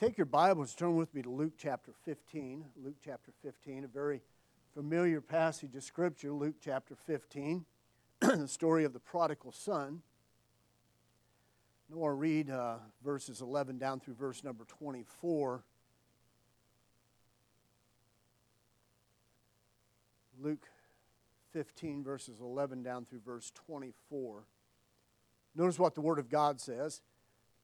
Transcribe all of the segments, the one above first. Take your Bibles, turn with me to Luke chapter 15. Luke chapter 15, a very familiar passage of Scripture, Luke chapter 15, the story of the prodigal son. Nora, read verses 11 down through verse number 24. Luke 15, verses 11 down through verse 24. Notice what the Word of God says.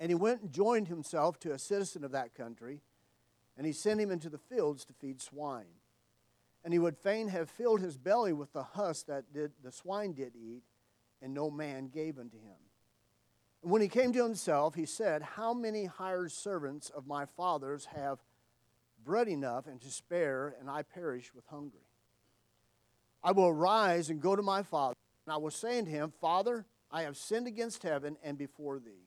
And he went and joined himself to a citizen of that country, and he sent him into the fields to feed swine. And he would fain have filled his belly with the husk that the swine did eat, and no man gave unto him. And when he came to himself, he said, How many hired servants of my father's have bread enough and to spare, and I perish with hunger? I will arise and go to my father, and I will say unto him, Father, I have sinned against heaven and before thee,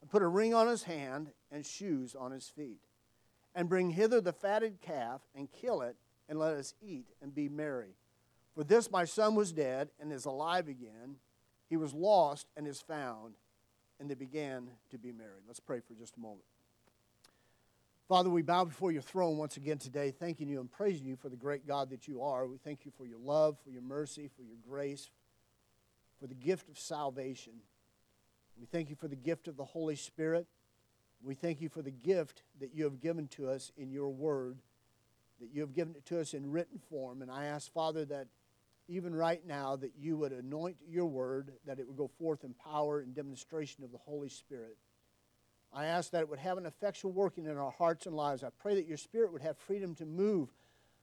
and put a ring on his hand and shoes on his feet, and bring hither the fatted calf, and kill it, and let us eat and be merry. For this my son was dead, and is alive again. He was lost, and is found, and they began to be merry. Let's pray for just a moment. Father, we bow before your throne once again today, thanking you and praising you for the great God that you are. We thank you for your love, for your mercy, for your grace, for the gift of salvation. We thank you for the gift of the Holy Spirit. We thank you for the gift that you have given to us in your word, that you have given it to us in written form. And I ask, Father, that even right now, that you would anoint your word, that it would go forth in power and demonstration of the Holy Spirit. I ask that it would have an effectual working in our hearts and lives. I pray that your Spirit would have freedom to move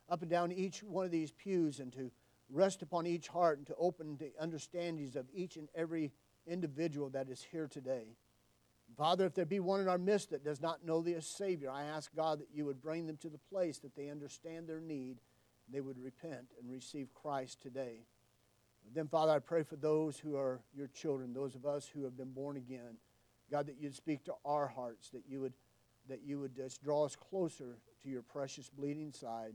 up and down each one of these pews and to rest upon each heart and to open the understandings of each and every individual that is here today. Father, if there be one in our midst that does not know thee as Savior, I ask, God, that you would bring them to the place that they understand their need, and they would repent and receive Christ today. And then, Father, I pray for those who are your children, those of us who have been born again, God, that you'd speak to our hearts, that you would just draw us closer to your precious bleeding side.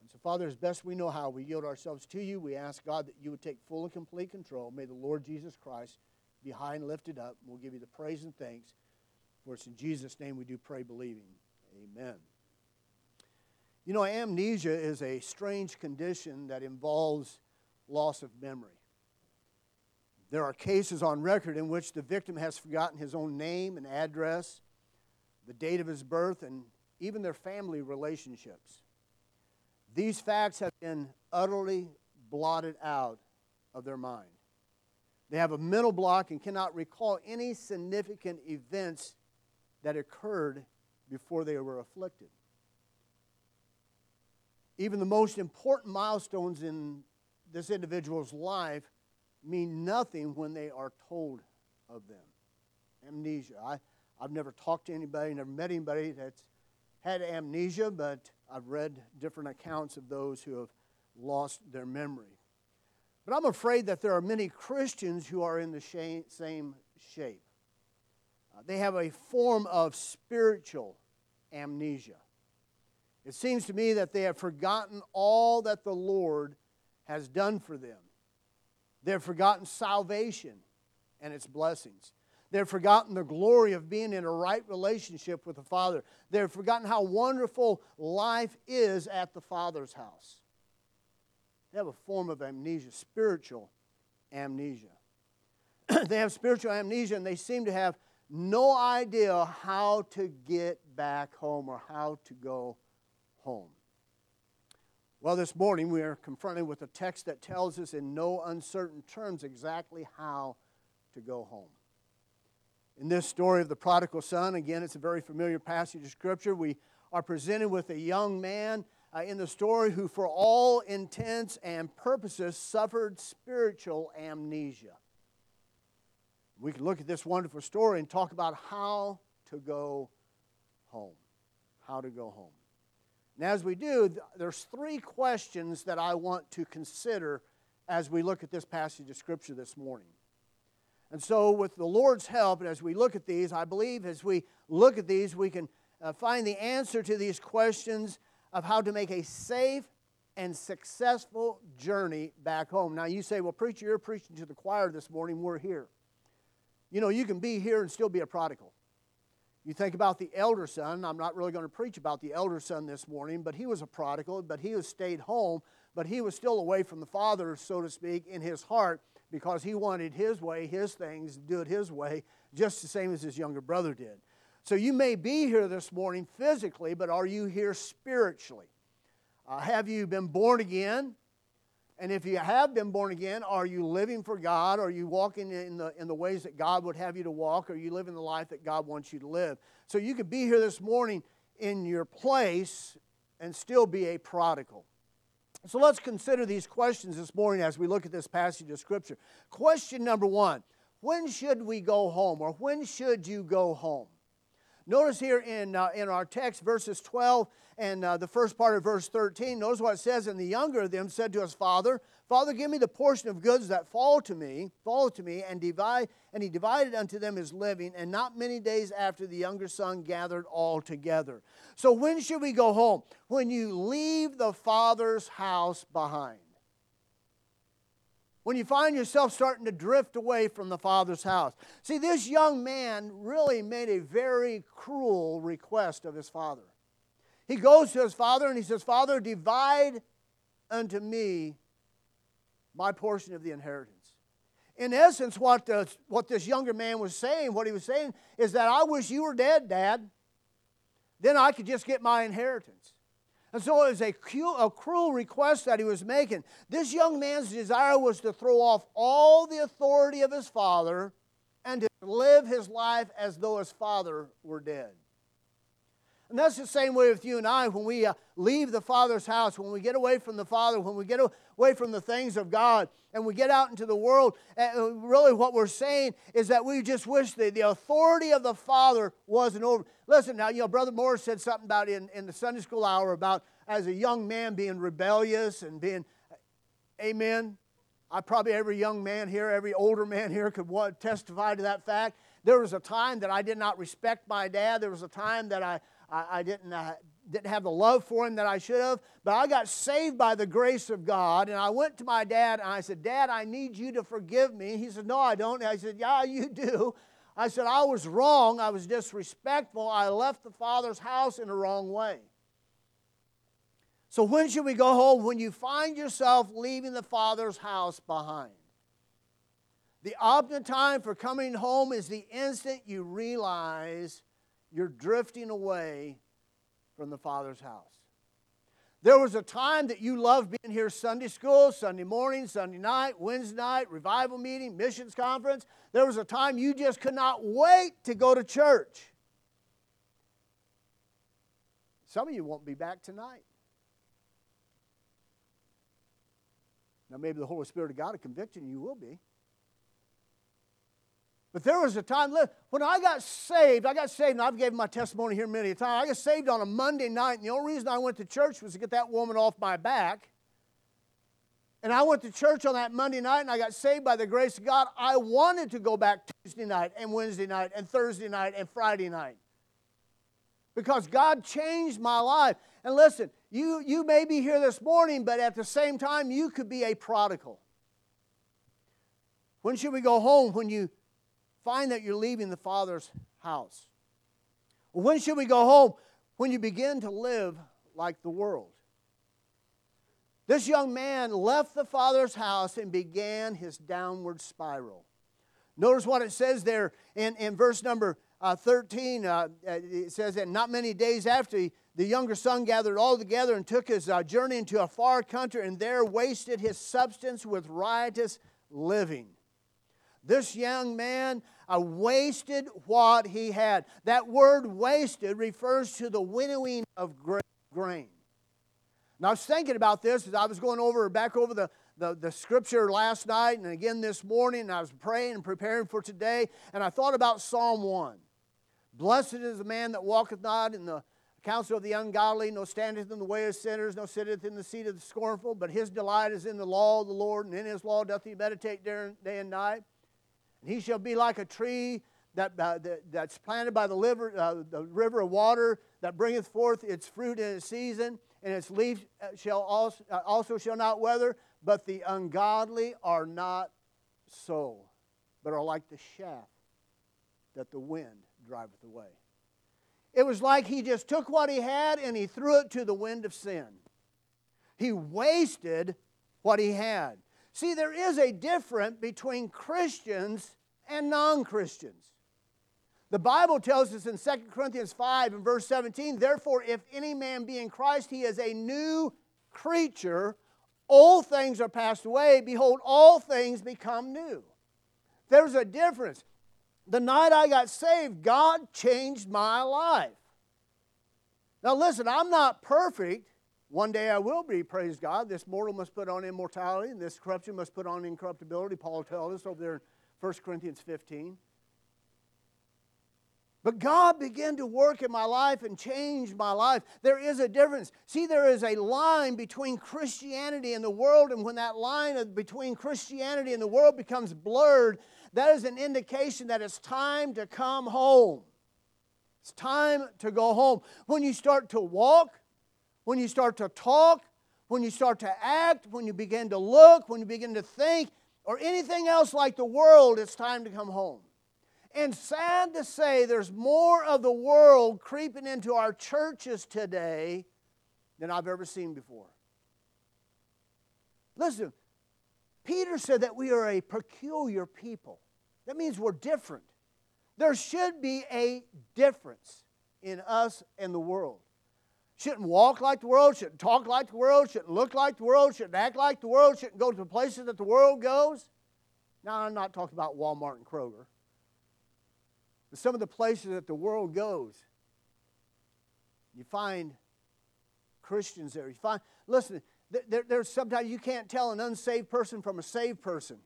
And so, Father, as best we know how, we yield ourselves to you. We ask, God, that you would take full and complete control. May the Lord Jesus Christ be high and lifted up. We'll give you the praise and thanks, for it's in Jesus' name we do pray, believing. Amen. You know, amnesia is a strange condition that involves loss of memory. There are cases on record in which the victim has forgotten his own name and address, the date of his birth, and even their family relationships. These facts have been utterly blotted out of their mind. They have a mental block and cannot recall any significant events that occurred before they were afflicted. Even the most important milestones in this individual's life mean nothing when they are told of them. Amnesia. I've never talked to anybody, never met anybody that's had amnesia, but I've read different accounts of those who have lost their memory. But I'm afraid that there are many Christians who are in the same shape. They have a form of spiritual amnesia. It seems to me that they have forgotten all that the Lord has done for them. They have forgotten salvation and its blessings. They have forgotten the glory of being in a right relationship with the Father. They have forgotten how wonderful life is at the Father's house. They have a form of amnesia, spiritual amnesia. They have spiritual amnesia, and they seem to have no idea how to get back home or how to go home. Well, this morning we are confronted with a text that tells us in no uncertain terms exactly how to go home. In this story of the prodigal son, again, it's a very familiar passage of Scripture. We are presented with a young man in the story who, for all intents and purposes, suffered spiritual amnesia. We can look at this wonderful story and talk about how to go home. How to go home. And as we do, there's three questions that I want to consider as we look at this passage of Scripture this morning. And so with the Lord's help, and as we look at these, I believe as we look at these, we can find the answer to these questions of how to make a safe and successful journey back home. Now you say, well, preacher, you're preaching to the choir this morning. We're here. You know, you can be here and still be a prodigal. You think about the elder son. I'm not really going to preach about the elder son this morning, but he was a prodigal, but he was stayed home, but he was still away from the Father, so to speak, in his heart, because he wanted his way, his things, do it his way, just the same as his younger brother did. So you may be here this morning physically, but are you here spiritually? Have you been born again? And if you have been born again, are you living for God? Are you walking in the ways that God would have you to walk? Are you living the life that God wants you to live? So you could be here this morning in your place and still be a prodigal. So let's consider these questions this morning as we look at this passage of Scripture. Question number one, when should we go home, or when should you go home? Notice here in our text, verses 12 and the first part of verse 13, notice what it says, and the younger of them said to his father, Father, give me the portion of goods that fall to me, and divide. And he divided unto them his living, and not many days after the younger son gathered all together. So when should we go home? When you leave the Father's house behind. When you find yourself starting to drift away from the Father's house. See, this young man really made a very cruel request of his father. He goes to his father and he says, Father, divide unto me my portion of the inheritance. In essence, what this younger man was saying, what he was saying is that I wish you were dead, Dad. Then I could just get my inheritance. And so it was a cruel request that he was making. This young man's desire was to throw off all the authority of his father and to live his life as though his father were dead. And that's the same way with you and I when we leave the Father's house, when we get away from the Father, when we get away from the things of God, and we get out into the world, really what we're saying is that we just wish the authority of the Father wasn't over. Listen, now, you know, Brother Moore said something about in the Sunday school hour about as a young man being rebellious and being, amen. Probably every young man here, every older man here could testify to that fact. There was a time that I did not respect my dad. There was a time that I didn't have the love for him that I should have, but I got saved by the grace of God, and I went to my dad, and I said, Dad, I need you to forgive me. And he said, No, I don't. And I said, Yeah, you do. I said, I was wrong. I was disrespectful. I left the Father's house in the wrong way. So when should we go home? When you find yourself leaving the Father's house behind. The optimum time for coming home is the instant you realize you're drifting away from the Father's house. There was a time that you loved being here Sunday school, Sunday morning, Sunday night, Wednesday night, revival meeting, missions conference. There was a time you just could not wait to go to church. Some of you won't be back tonight. Now maybe the Holy Spirit of God will convict you and you will be. But there was a time when I got saved, and I've given my testimony here many a time. I got saved on a Monday night, and the only reason I went to church was to get that woman off my back. And I went to church on that Monday night, and I got saved by the grace of God. I wanted to go back Tuesday night and Wednesday night and Thursday night and Friday night because God changed my life. And listen, you may be here this morning, but at the same time, you could be a prodigal. When should we go home? When you find that you're leaving the Father's house. When should we go home? When you begin to live like the world. This young man left the Father's house and began his downward spiral. Notice what it says there in verse number 13. It says that not many days after The younger son gathered all together and took his journey into a far country, and there wasted his substance with riotous living. This young man wasted what he had. That word wasted refers to the winnowing of grain. Now, I was thinking about this as I was going back over the scripture last night and again this morning, and I was praying and preparing for today, and I thought about Psalm 1. Blessed is the man that walketh not in the counsel of the ungodly, no standeth in the way of sinners, no sitteth in the seat of the scornful, but his delight is in the law of the Lord, and in his law doth he meditate day and night. And he shall be like a tree that's planted by the river of water, that bringeth forth its fruit in its season, and its leaf shall not wither. But the ungodly are not so, but are like the chaff that the wind driveth away. It was like he just took what he had and he threw it to the wind of sin. He wasted what he had. See, there is a difference between Christians and non-Christians. The Bible tells us in 2 Corinthians 5 and verse 17, therefore, if any man be in Christ, he is a new creature. Old things are passed away. Behold, all things become new. There's a difference. The night I got saved, God changed my life. Now listen, I'm not perfect. One day I will be, praise God. This mortal must put on immortality, and this corruption must put on incorruptibility, Paul tells us over there in 1 Corinthians 15. But God began to work in my life and change my life. There is a difference. See, there is a line between Christianity and the world, and when that line between Christianity and the world becomes blurred, that is an indication that it's time to come home. It's time to go home. When you start to walk, when you start to talk, when you start to act, when you begin to look, when you begin to think, or anything else like the world, it's time to come home. And sad to say, there's more of the world creeping into our churches today than I've ever seen before. Listen, Peter said that we are a peculiar people. That means we're different. There should be a difference in us and the world. Shouldn't walk like the world, shouldn't talk like the world, shouldn't look like the world, shouldn't act like the world, shouldn't go to the places that the world goes. Now, I'm not talking about Walmart and Kroger. But some of the places that the world goes, you find Christians there. Listen, there's sometimes you can't tell an unsaved person from a saved person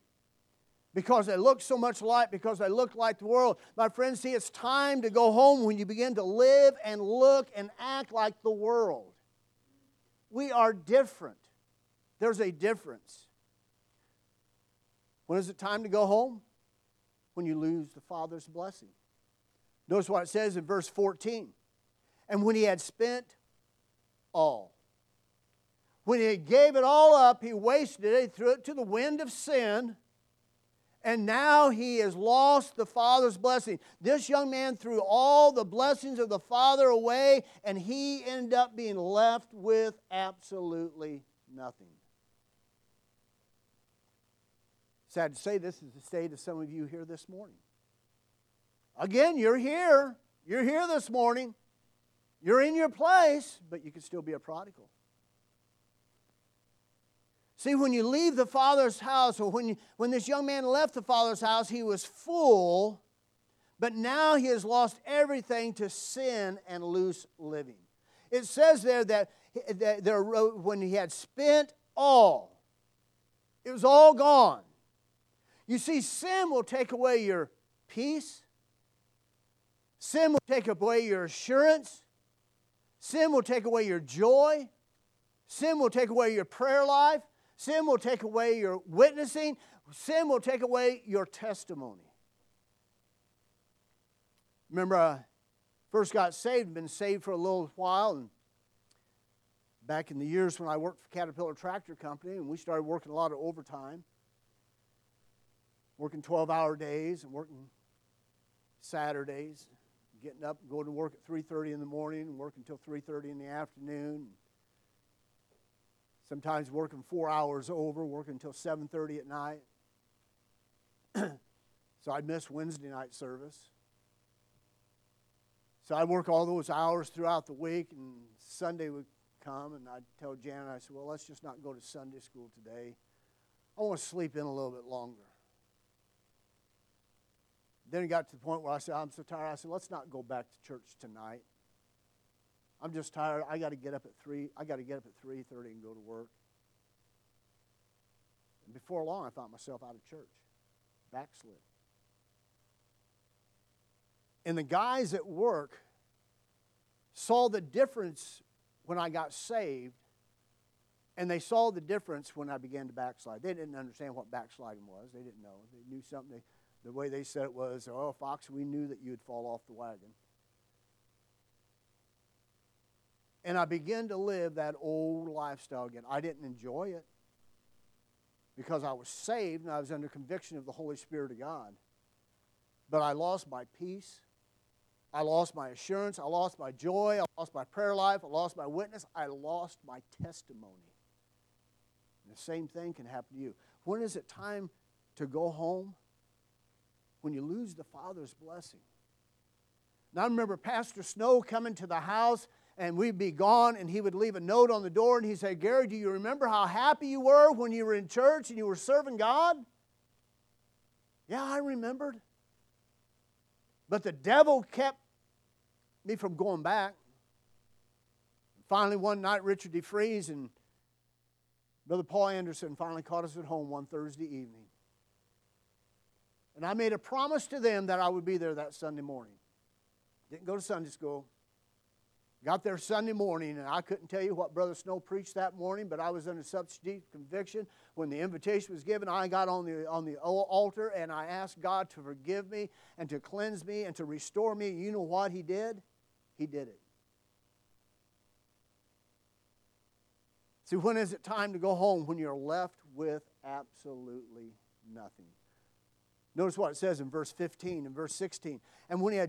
because they look so much alike, because they look like the world. My friends, see, it's time to go home when you begin to live and look and act like the world. We are different. There's a difference. When is it time to go home? When you lose the Father's blessing. Notice what it says in verse 14. And when he had spent all. When he gave it all up, he wasted it. He threw it to the wind of sin. And now he has lost the Father's blessing. This young man threw all the blessings of the Father away, and he ended up being left with absolutely nothing. Sad to say, this is the state of some of you here this morning. Again, you're here. You're here this morning. You're in your place, but you can still be a prodigal. See, when you leave the Father's house, or when this young man left the Father's house, he was full, but now he has lost everything to sin and loose living. It says there that when he had spent all, it was all gone. You see, sin will take away your peace. Sin will take away your assurance. Sin will take away your joy. Sin will take away your prayer life. Sin will take away your witnessing. Sin will take away your testimony. Remember, I first got saved, been saved for a little while, and back in the years when I worked for Caterpillar Tractor Company, and we started working a lot of overtime. Working 12-hour days and working Saturdays, getting up and going to work at 3:30 in the morning and working until 3:30 in the afternoon. Sometimes working 4 hours over, working until 7:30 at night. So I'd miss Wednesday night service. So I'd work all those hours throughout the week, and Sunday would come, and I'd tell Janet, I said, well, let's just not go to Sunday school today. I want to sleep in a little bit longer. Then it got to the point where I said, I'm so tired. I said, let's not go back to church tonight. I'm just tired. I got to get up at 3. I got to get up at 3:30 and go to work. And before long, I found myself out of church, backslid. And the guys at work saw the difference when I got saved, and they saw the difference when I began to backslide. They didn't understand what backsliding was. They didn't know. They knew something. The way they said it was, oh, Fox, we knew that you'd fall off the wagon. And I began to live that old lifestyle again. I didn't enjoy it because I was saved and I was under conviction of the Holy Spirit of God. But I lost my peace. I lost my assurance. I lost my joy. I lost my prayer life. I lost my witness. I lost my testimony. And the same thing can happen to you. When is it time to go home? When you lose the Father's blessing. Now, I remember Pastor Snow coming to the house, and we'd be gone, and he would leave a note on the door, and he'd say, Gary, do you remember how happy you were when you were in church and you were serving God? Yeah, I remembered. But the devil kept me from going back. Finally, one night, Richard DeFries and Brother Paul Anderson finally caught us at home one Thursday evening. And I made a promise to them that I would be there that Sunday morning. Didn't go to Sunday school. Got there Sunday morning, and I couldn't tell you what Brother Snow preached that morning, but I was under such deep conviction. When the invitation was given, I got on the altar, and I asked God to forgive me and to cleanse me and to restore me. You know what He did? He did it. See, when is it time to go home? When you're left with absolutely nothing. Notice what it says in verse 15 and verse 16. And when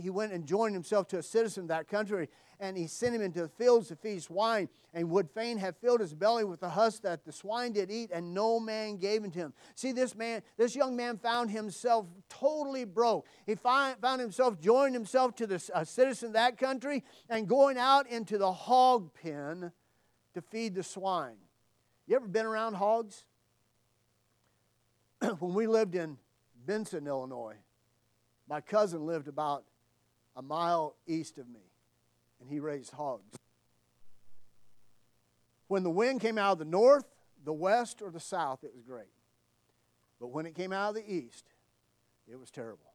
he went and joined himself to a citizen of that country, and he sent him into the fields to feast swine, and would fain have filled his belly with the husk that the swine did eat, and no man gave unto him. See, this young man found himself totally broke. He found himself joined himself to a citizen of that country, and going out into the hog pen to feed the swine. You ever been around hogs? When we lived in Benson, Illinois, my cousin lived about a mile east of me, and he raised hogs. When the wind came out of the north, the west, or the south, it was great. But when it came out of the east, it was terrible.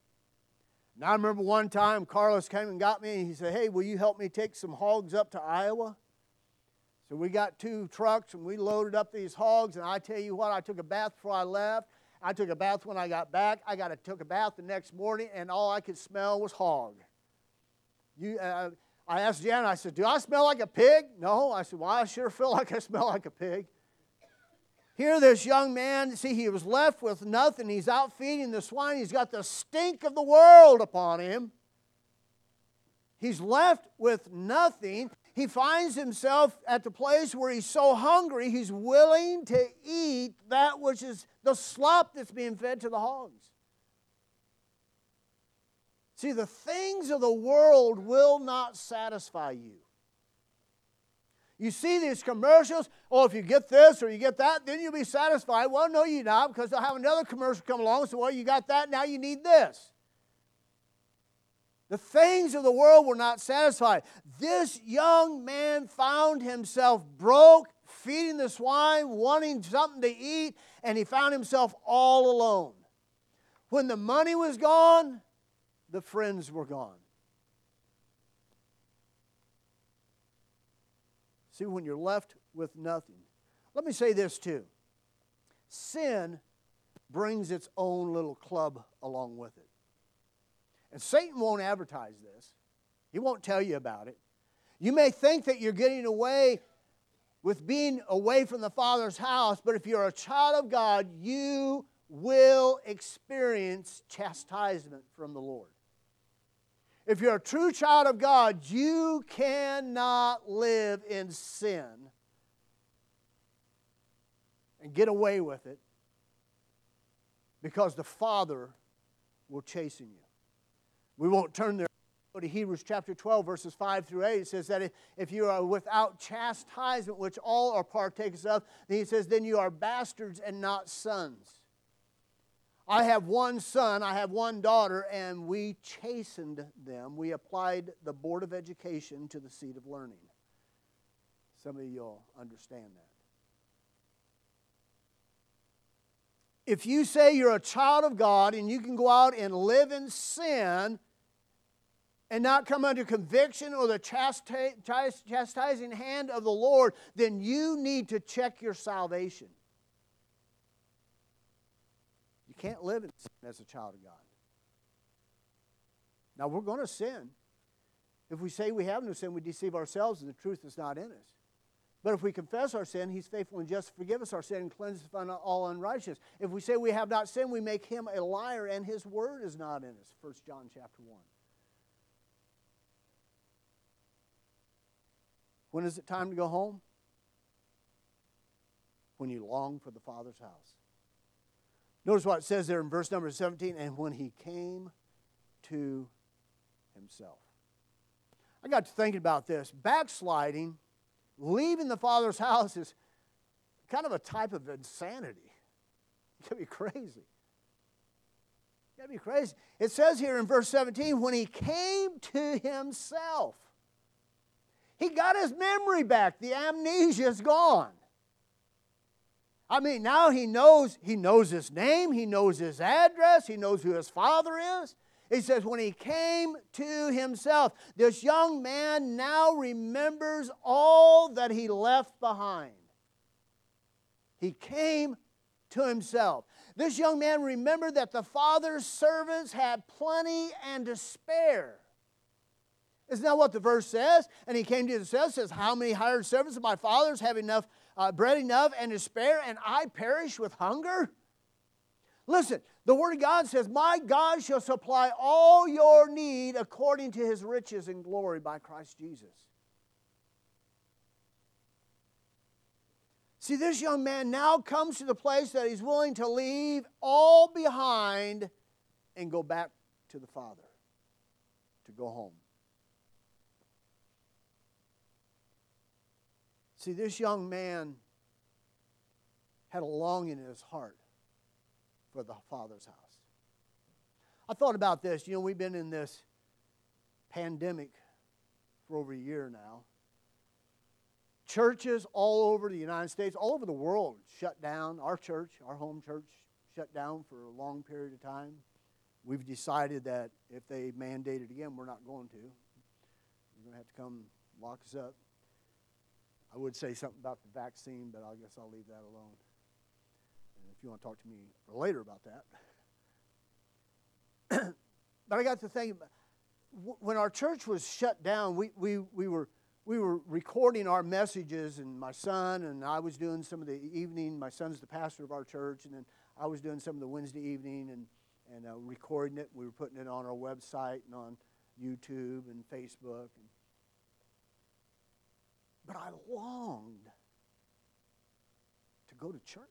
And I remember one time Carlos came and got me, and he said, hey, will you help me take some hogs up to Iowa? So we got 2 trucks, and we loaded up these hogs, and I tell you what, I took a bath before I left. I took a bath when I got back. I took a bath the next morning, and all I could smell was hog. I asked Janet, I said, do I smell like a pig? No. I said, well, I sure feel like I smell like a pig. Here this young man, see, he was left with nothing. He's out feeding the swine. He's got the stink of the world upon him. He's left with nothing. He finds himself at the place where he's so hungry, he's willing to eat that which is the slop that's being fed to the hogs. See, the things of the world will not satisfy you. You see these commercials, oh, if you get this or you get that, then you'll be satisfied. Well, no, you're not, because they'll have another commercial come along. So, well, you got that, now you need this. The things of the world were not satisfied. This young man found himself broke, feeding the swine, wanting something to eat, and he found himself all alone. When the money was gone, the friends were gone. See, when you're left with nothing. Let me say this too. Sin brings its own little club along with it. And Satan won't advertise this. He won't tell you about it. You may think that you're getting away with being away from the Father's house, but if you're a child of God, you will experience chastisement from the Lord. If you're a true child of God, you cannot live in sin and get away with it, because the Father will chasten you. We won't turn their Go to Hebrews chapter 12, verses 5 through 8. It says that if you are without chastisement, which all are partakers of, then he says, then you are bastards and not sons. I have one son, I have one daughter, and we chastened them. We applied the board of education to the seat of learning. Some of you all understand that. If you say you're a child of God and you can go out and live in sin and not come under conviction or the chastising hand of the Lord, then you need to check your salvation. You can't live in sin as a child of God. Now, we're going to sin. If we say we have no sin, we deceive ourselves and the truth is not in us. But if we confess our sin, he's faithful and just to forgive us our sin and cleanse us from all unrighteousness. If we say we have not sinned, we make him a liar and his word is not in us. 1 John chapter 1. When is it time to go home? When you long for the Father's house. Notice what it says there in verse number 17. And when he came to himself. I got to thinking about this. Backsliding, leaving the Father's house, is kind of a type of insanity. It's got to be crazy. It's got to be crazy. It says here in verse 17, when he came to himself, he got his memory back. The amnesia is gone. I mean, now he knows his name. He knows his address. He knows who his father is. He says, when he came to himself, this young man now remembers all that he left behind. He came to himself. This young man remembered that the father's servants had plenty and to spare. Isn't that what the verse says? And he came to himself, says, how many hired servants of my fathers have enough bread enough and to spare, and I perish with hunger? Listen, the Word of God says, my God shall supply all your need according to His riches and glory by Christ Jesus. See, this young man now comes to the place that he's willing to leave all behind and go back to the Father, to go home. See, this young man had a longing in his heart for the Father's house. I thought about this. You know, we've been in this pandemic for over a year now. Churches all over the United States, all over the world, shut down. Our church, our home church, shut down for a long period of time. We've decided that if they mandate it again, we're not going to. You're going to have to come lock us up. I would say something about the vaccine, but I guess I'll leave that alone. If you want to talk to me later about that. But I got to think, when our church was shut down, we were recording our messages, and my son and I was doing some of the evening. My son's the pastor of our church, and then I was doing some of the Wednesday evening and recording it. We were putting it on our website and on YouTube and Facebook. But I longed to go to church.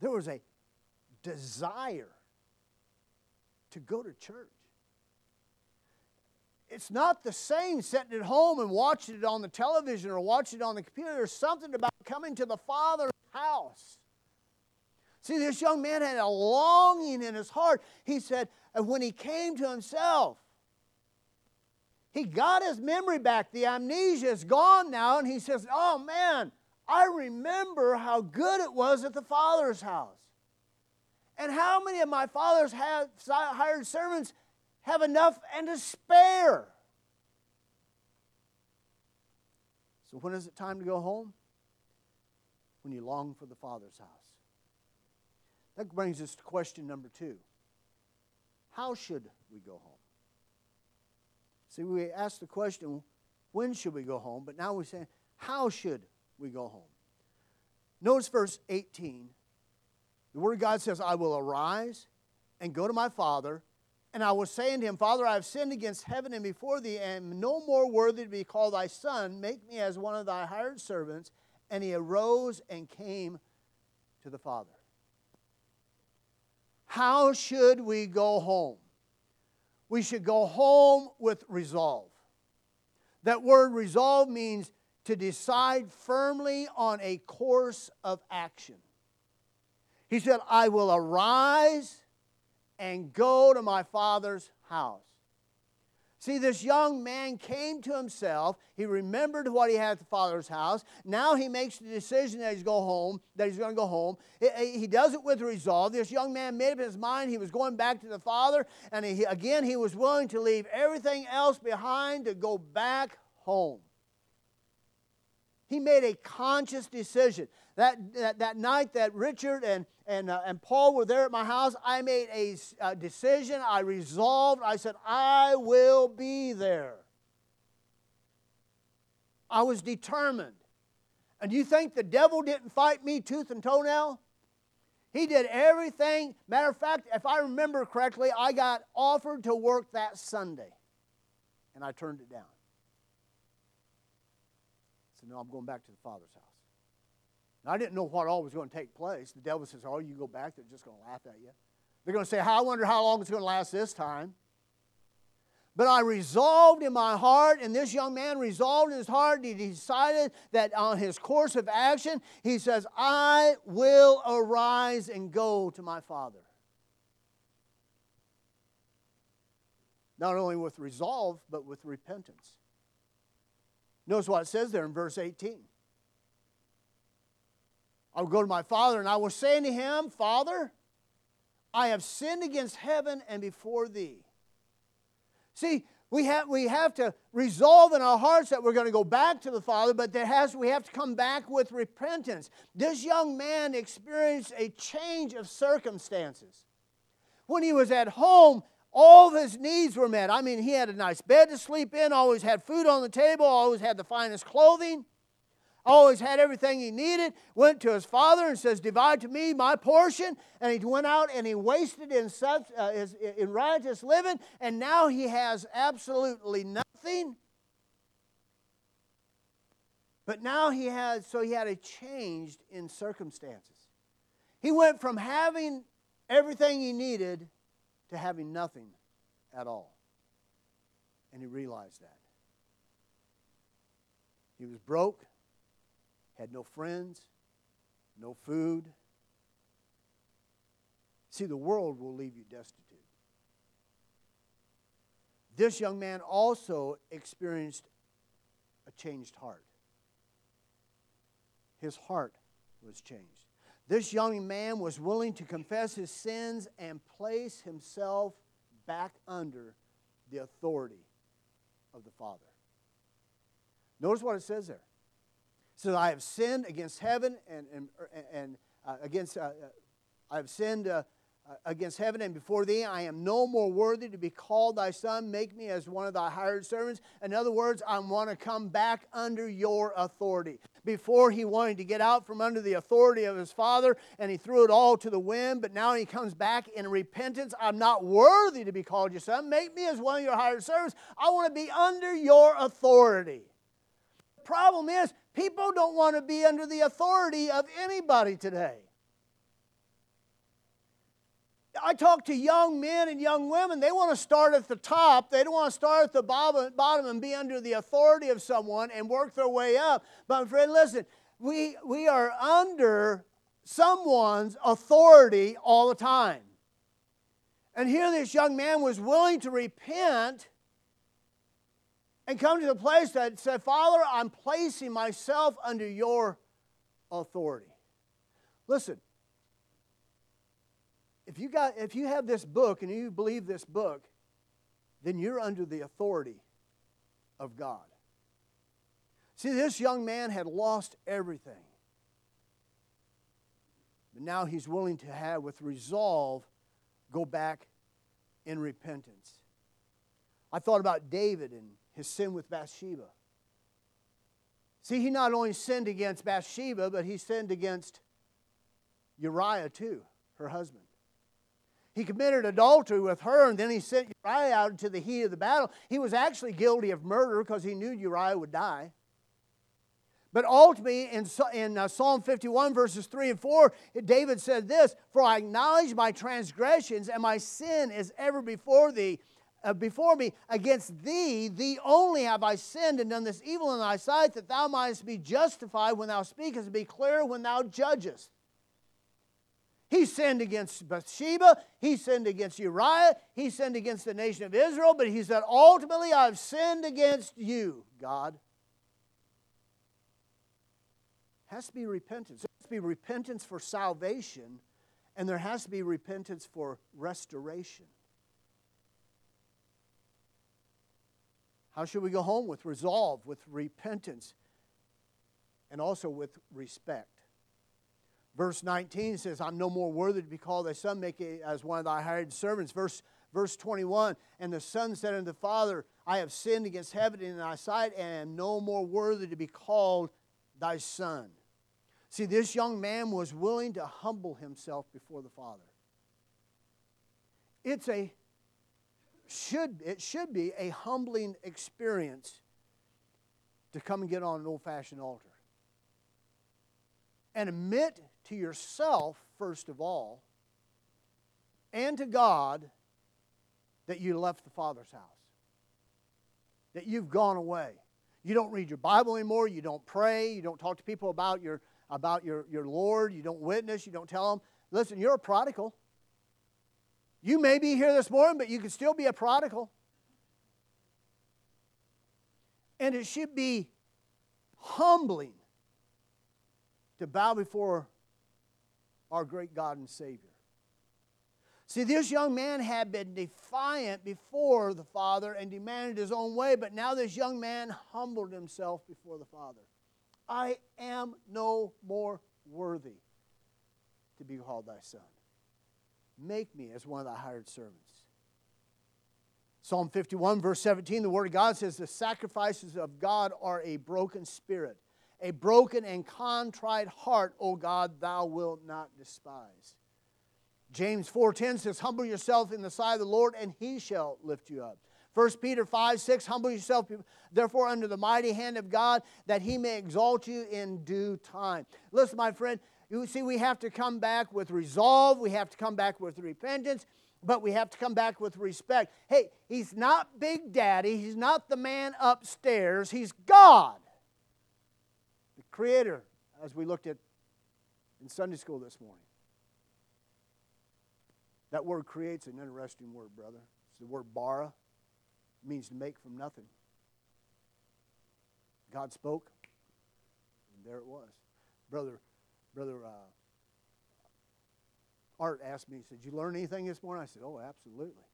There was a desire to go to church. It's not the same sitting at home and watching it on the television or watching it on the computer. There's something about coming to the Father's house. See, this young man had a longing in his heart. He said, and when he came to himself, he got his memory back. The amnesia is gone now, and he says, oh, man, I remember how good it was at the Father's house. And how many of my father's hired servants have enough and to spare? So when is it time to go home? When you long for the Father's house. That brings us to question number 2. How should we go home? See, we asked the question, when should we go home? But now we're saying, how should we go home? Notice verse 18. The Word of God says, I will arise and go to my father, and I will say unto him, Father, I have sinned against heaven and before thee, and am no more worthy to be called thy son. Make me as one of thy hired servants. And he arose and came to the Father. How should we go home? we should go home with resolve. That word resolve means to decide firmly on a course of action. He said, I will arise and go to my father's house. See, this young man came to himself. He remembered what he had at the father's house. Now he makes the decision that he's going to go home. He does it with resolve. This young man made up his mind. He was going back to the father. And he was willing to leave everything else behind to go back home. He made a conscious decision. That night that Richard and Paul were there at my house, I made a decision. I resolved. I said, I will be there. I was determined. And you think the devil didn't fight me tooth and toenail? He did everything. Matter of fact, if I remember correctly, I got offered to work that Sunday. And I turned it down. I said, no, I'm going back to the Father's house. Now, I didn't know what all was going to take place. The devil says, oh, you go back, they're just going to laugh at you. They're going to say, I wonder how long it's going to last this time. But I resolved in my heart, and this young man resolved in his heart, he decided that on his course of action, he says, I will arise and go to my father. Not only with resolve, but with repentance. Notice what it says there in verse 18. I will go to my father, and I will say unto him, Father, I have sinned against heaven and before thee. See, we have to resolve in our hearts that we're going to go back to the Father, but we have to come back with repentance. This young man experienced a change of circumstances. When he was at home, all of his needs were met. I mean, he had a nice bed to sleep in, always had food on the table, always had the finest clothing. Always had everything he needed, went to his father and says, divide to me my portion. And he went out and he wasted in riotous living, and now he has absolutely nothing. But now he had a change in circumstances. He went from having everything he needed to having nothing at all. And he realized that. He was broke. Had no friends, no food. See, the world will leave you destitute. This young man also experienced a changed heart. His heart was changed. This young man was willing to confess his sins and place himself back under the authority of the Father. Notice what it says there. So I have sinned against heaven against heaven and before thee. I am no more worthy to be called thy son. Make me as one of thy hired servants. In other words, I want to come back under your authority. Before he wanted to get out from under the authority of his father, and he threw it all to the wind. But now he comes back in repentance. I'm not worthy to be called your son. Make me as one of your hired servants. I want to be under your authority. The problem is, people don't want to be under the authority of anybody today. I talk to young men and young women. They want to start at the top. They don't want to start at the bottom and be under the authority of someone and work their way up. But friend, listen, we are under someone's authority all the time. And here this young man was willing to repent and come to the place that said, Father, I'm placing myself under your authority. Listen, if you have this book and you believe this book, then you're under the authority of God. See, this young man had lost everything. But now he's willing to have, with resolve, go back in repentance. I thought about David and his sin with Bathsheba. See, he not only sinned against Bathsheba, but he sinned against Uriah too, her husband. He committed adultery with her, and then he sent Uriah out into the heat of the battle. He was actually guilty of murder because he knew Uriah would die. But ultimately, in Psalm 51, verses 3 and 4, David said this, For I acknowledge my transgressions, and my sin is ever before thee. before me. Against thee only have I sinned and done this evil in thy sight, that thou mightest be justified when thou speakest and be clear when thou judgest. He sinned against Bathsheba. He sinned against Uriah. He sinned against the nation of Israel. But he said, ultimately, I've sinned against you, God. It has to be repentance. There has to be repentance for salvation, and there has to be repentance for restoration. How should we go home? With resolve, with repentance, and also with respect. Verse 19 says, I'm no more worthy to be called thy son, make it as one of thy hired servants. Verse 21, and the son said unto the father, I have sinned against heaven in thy sight, and am no more worthy to be called thy son. See, this young man was willing to humble himself before the Father. It should be a humbling experience to come and get on an old-fashioned altar and admit to yourself, first of all, and to God, that you left the Father's house, that you've gone away. You don't read your Bible anymore. You don't pray. You don't talk to people about your Lord. You don't witness. You don't tell them. Listen, you're a prodigal. You may be here this morning, but you can still be a prodigal. And it should be humbling to bow before our great God and Savior. See, this young man had been defiant before the Father and demanded his own way, but now this young man humbled himself before the Father. I am no more worthy to be called thy son. Make me as one of thy hired servants. Psalm 51, verse 17, the Word of God says, the sacrifices of God are a broken spirit. A broken and contrite heart, O God, thou wilt not despise. James 4:10 says, humble yourself in the sight of the Lord, and he shall lift you up. 1 Peter 5:6, humble yourself, therefore, under the mighty hand of God, that he may exalt you in due time. Listen, my friend, you see, we have to come back with resolve. We have to come back with repentance. But we have to come back with respect. Hey, he's not Big Daddy. He's not the man upstairs. He's God, Creator, as we looked at in Sunday school this morning. That word creates an interesting word, brother. It's the word bara. It means to make from nothing. God spoke, and there it was. Brother, Art asked me, he said, did you learn anything this morning? I said, oh, absolutely.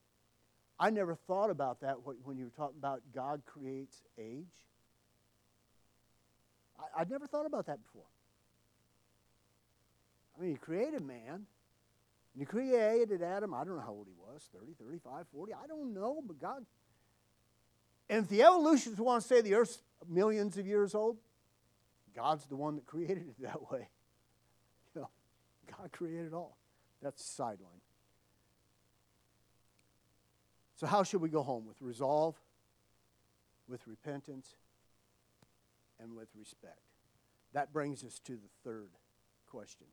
I never thought about that when you were talking about God creates age. I'd never thought about that before. I mean, he created man. And he created Adam. I don't know how old he was, 30, 35, 40. I don't know, but God. And if the evolutionists want to say the earth's millions of years old, God's the one that created it that way. You know, God created all. That's a sideline. So how should we go home? With resolve, with repentance, and with respect. That brings us to the third question.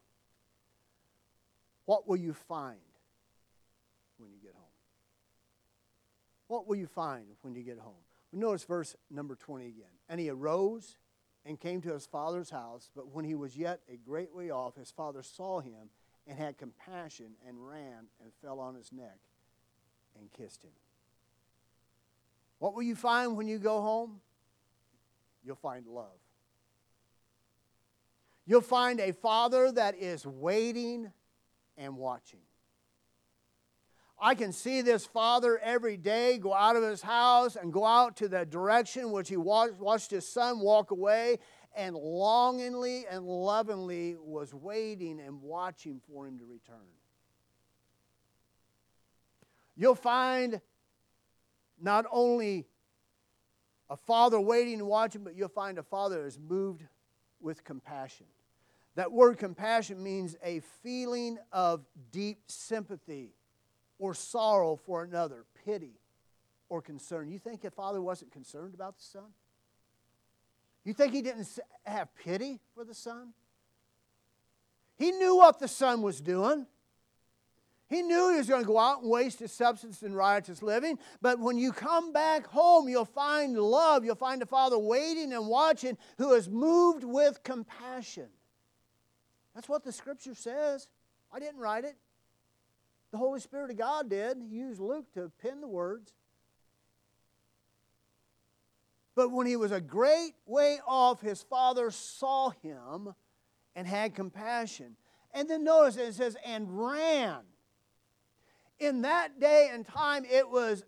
What will you find when you get home? What will you find when you get home? We notice verse number 20 again. And he arose and came to his father's house, but when he was yet a great way off, his father saw him and had compassion and ran and fell on his neck and kissed him. What will you find when you go home? You'll find love. You'll find a father that is waiting and watching. I can see this father every day go out of his house and go out to the direction which he watched his son walk away, and longingly and lovingly was waiting and watching for him to return. You'll find not only a father waiting and watching, but you'll find a father that is moved with compassion. That word compassion means a feeling of deep sympathy or sorrow for another, pity or concern. You think a father wasn't concerned about the son? You think he didn't have pity for the son? He knew what the son was doing. He knew he was going to go out and waste his substance in riotous living. But when you come back home, you'll find love. You'll find a father waiting and watching who is moved with compassion. That's what the Scripture says. I didn't write it. The Holy Spirit of God did. He used Luke to pen the words. But when he was a great way off, his father saw him and had compassion. And then notice it says, and ran. In that day and time, it was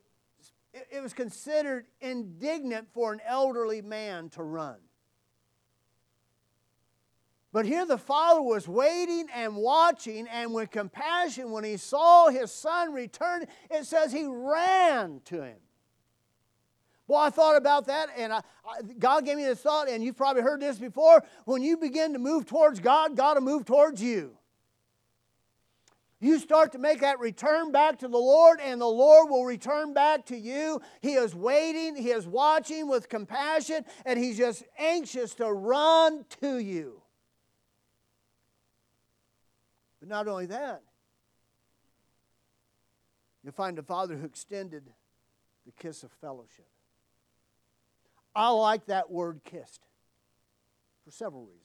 considered indignant for an elderly man to run. But here the father was waiting and watching, and with compassion, when he saw his son return, it says he ran to him. Well, I thought about that, and God gave me this thought, and you've probably heard this before. When you begin to move towards God, God will move towards you. You start to make that return back to the Lord, and the Lord will return back to you. He is waiting, He is watching with compassion, and He's just anxious to run to you. But not only that, you'll find a father who extended the kiss of fellowship. I like that word kissed for several reasons.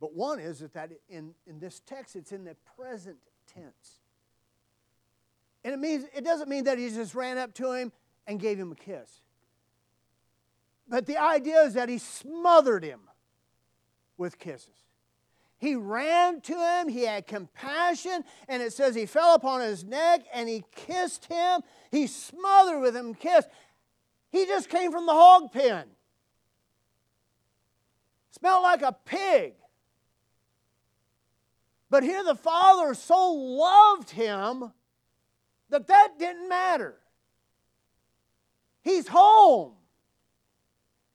But one is that in this text, it's in the present tense. And it doesn't mean that he just ran up to him and gave him a kiss. But the idea is that he smothered him with kisses. He ran to him, he had compassion, and it says he fell upon his neck and he kissed him. He smothered with him and kissed. He just came from the hog pen. Smelled like a pig. But here the father so loved him that didn't matter. He's home.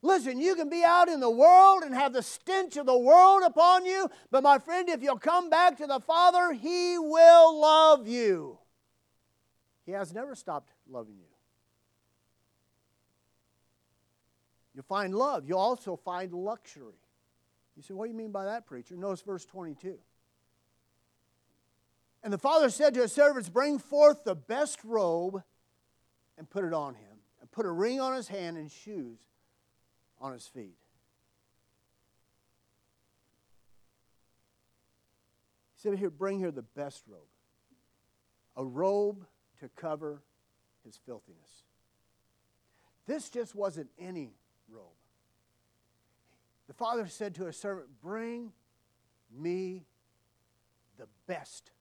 Listen, you can be out in the world and have the stench of the world upon you, but my friend, if you'll come back to the Father, He will love you. He has never stopped loving you. You'll find love. You'll also find luxury. You say, what do you mean by that, preacher? Notice verse 22. And the father said to his servants, bring forth the best robe and put it on him, and put a ring on his hand and shoes on his feet. He said, here, bring here the best robe, a robe to cover his filthiness. This just wasn't any robe. The father said to his servant, bring me the best robe.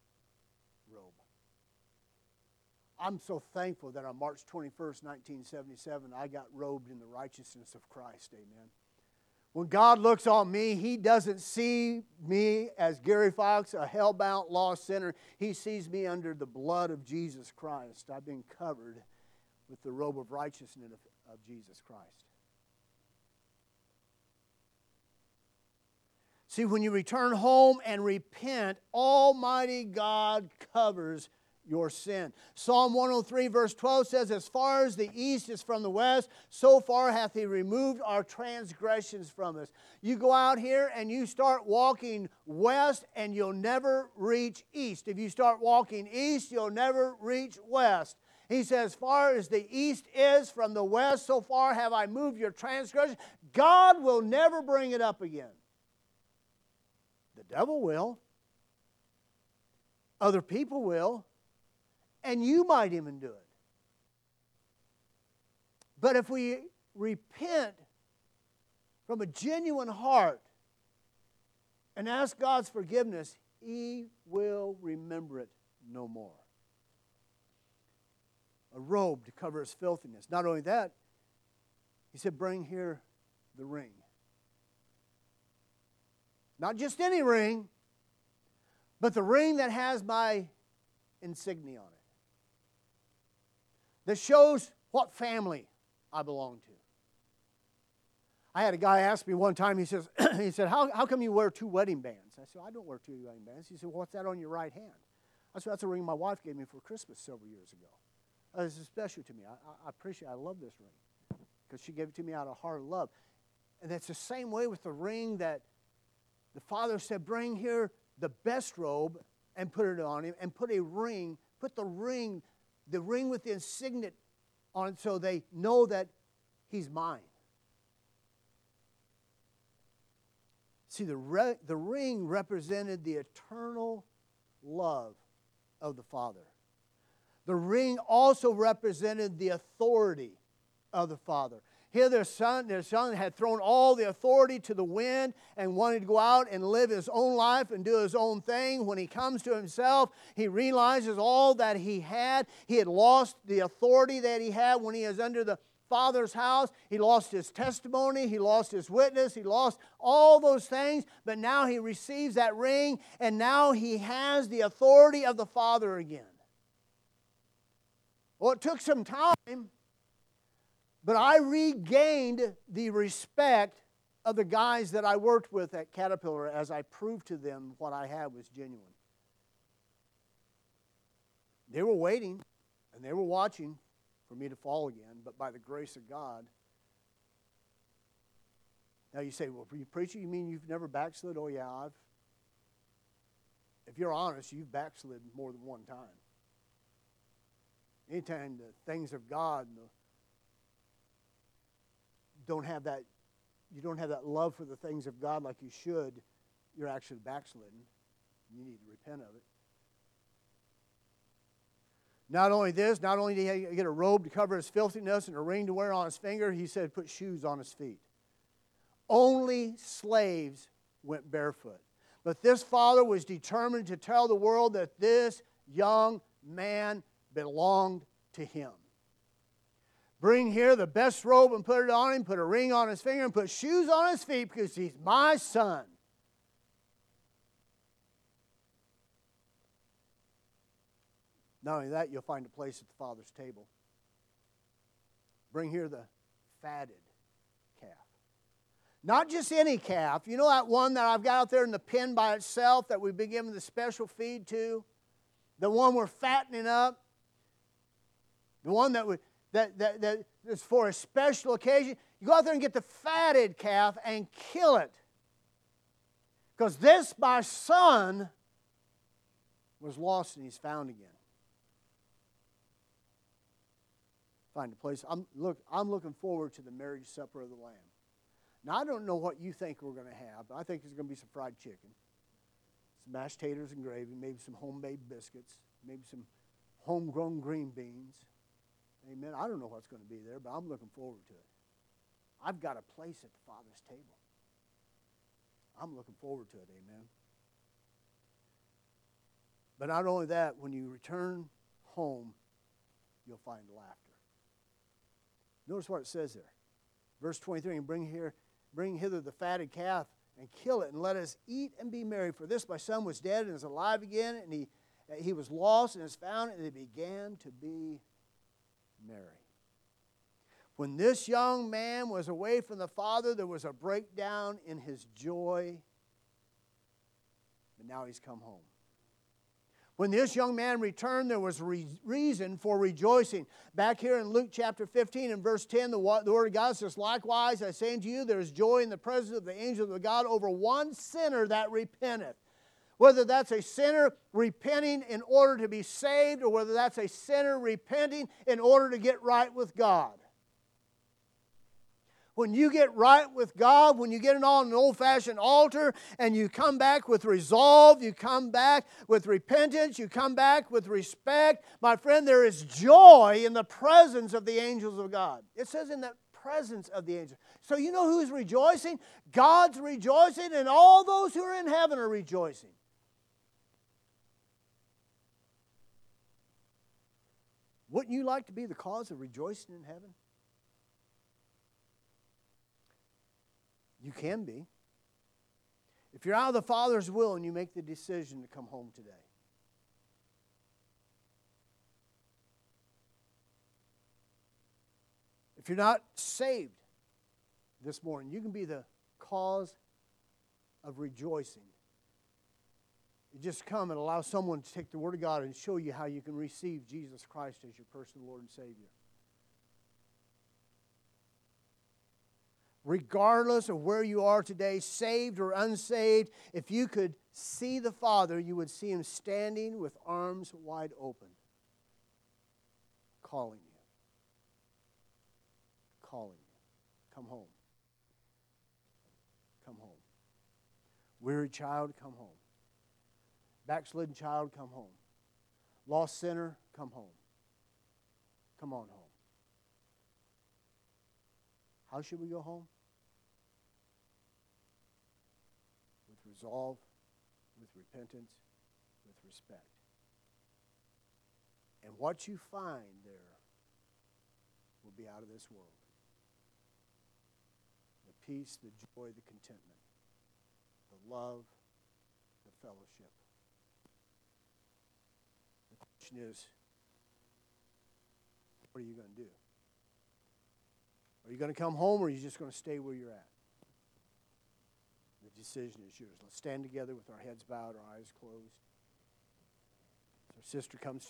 I'm so thankful that on March 21st, 1977, I got robed in the righteousness of Christ. Amen. When God looks on me, He doesn't see me as Gary Fox, a hell-bound, lost sinner. He sees me under the blood of Jesus Christ. I've been covered with the robe of righteousness of Jesus Christ. See, when you return home and repent, Almighty God covers your sin. Psalm 103 verse 12 says, as far as the east is from the west, so far hath He removed our transgressions from us. You go out here and you start walking west and you'll never reach east. If you start walking east, you'll never reach west. He says, as far as the east is from the west, so far have I moved your transgressions. God will never bring it up again. The devil will. Other people will. And you might even do it. But if we repent from a genuine heart and ask God's forgiveness, He will remember it no more. A robe to cover his filthiness. Not only that, He said, bring here the ring. Not just any ring, but the ring that has my insignia on it. That shows what family I belong to. I had a guy ask me one time, he said, how come you wear two wedding bands? I said, I don't wear two wedding bands. He said, well, what's that on your right hand? I said, that's a ring my wife gave me for Christmas several years ago. This is special to me. I appreciate it. I love this ring. Because she gave it to me out of heart of love. And that's the same way with the ring that the Father said, bring here the best robe and put it on him, and put a ring, put the ring with the signet on it, so they know that he's mine. See, the ring represented the eternal love of the Father. The ring also represented the authority of the Father. Here their son had thrown all the authority to the wind and wanted to go out and live his own life and do his own thing. When he comes to himself, he realizes all that he had. He had lost the authority that he had when he was under the Father's house. He lost his testimony. He lost his witness. He lost all those things. But now he receives that ring, and now he has the authority of the Father again. Well, it took some time, but I regained the respect of the guys that I worked with at Caterpillar as I proved to them what I had was genuine. They were waiting, and they were watching for me to fall again, but by the grace of God. Now you say, well, preacher, you mean you've never backslid? Oh, yeah, I've. If you're honest, you've backslid more than one time. Anytime the things of God you don't have that love for the things of God like you should, you're actually backslidden. You need to repent of it. Not only did he get a robe to cover his filthiness and a ring to wear on his finger, he said put shoes on his feet. Only slaves went barefoot. But this father was determined to tell the world that this young man belonged to him. Bring here the best robe and put it on him, put a ring on his finger, and put shoes on his feet, because he's my son. Not only that, you'll find a place at the Father's table. Bring here the fatted calf. Not just any calf. You know that one that I've got out there in the pen by itself that we've been giving the special feed to? The one we're fattening up? The one that is for a special occasion? You go out there and get the fatted calf and kill it. Because this, my son, was lost and he's found again. Find a place. I'm looking forward to the marriage supper of the Lamb. Now, I don't know what you think we're going to have, but I think there's going to be some fried chicken, some mashed taters and gravy, maybe some homemade biscuits, maybe some homegrown green beans. Amen. I don't know what's going to be there, but I'm looking forward to it. I've got a place at the Father's table. I'm looking forward to it. Amen. But not only that, when you return home, you'll find laughter. Notice what it says there. Verse 23, and bring hither the fatted calf and kill it, and let us eat and be merry. For this my son was dead and is alive again, and he was lost and is found, and they began to be merry. When this young man was away from the Father, there was a breakdown in his joy, but now he's come home. When this young man returned, there was reason for rejoicing. Back here in Luke chapter 15 and verse 10, the Word of God says, likewise, I say unto you, there is joy in the presence of the angels of God over one sinner that repenteth. Whether that's a sinner repenting in order to be saved, or whether that's a sinner repenting in order to get right with God. When you get right with God, when you get on an old-fashioned altar and you come back with resolve, you come back with repentance, you come back with respect, my friend, there is joy in the presence of the angels of God. It says in the presence of the angels. So you know who's rejoicing? God's rejoicing, and all those who are in heaven are rejoicing. Wouldn't you like to be the cause of rejoicing in heaven? You can be. If you're out of the Father's will and you make the decision to come home today. If you're not saved this morning, you can be the cause of rejoicing. You just come and allow someone to take the Word of God and show you how you can receive Jesus Christ as your personal Lord and Savior. regardless of where you are today, saved or unsaved, if you could see the Father, you would see Him standing with arms wide open, calling you. Calling you. Come home. Come home. Weary child, come home. Backslidden child, come home. Lost sinner, come home. Come on home. How should we go home? With resolve, with repentance, with respect. And what you find there will be out of this world. The peace, the joy, the contentment, the love, the fellowship. The question is, what are you going to do? Are you going to come home, or are you just going to stay where you're at? The decision is yours. Let's stand together with our heads bowed, our eyes closed. As our sister comes to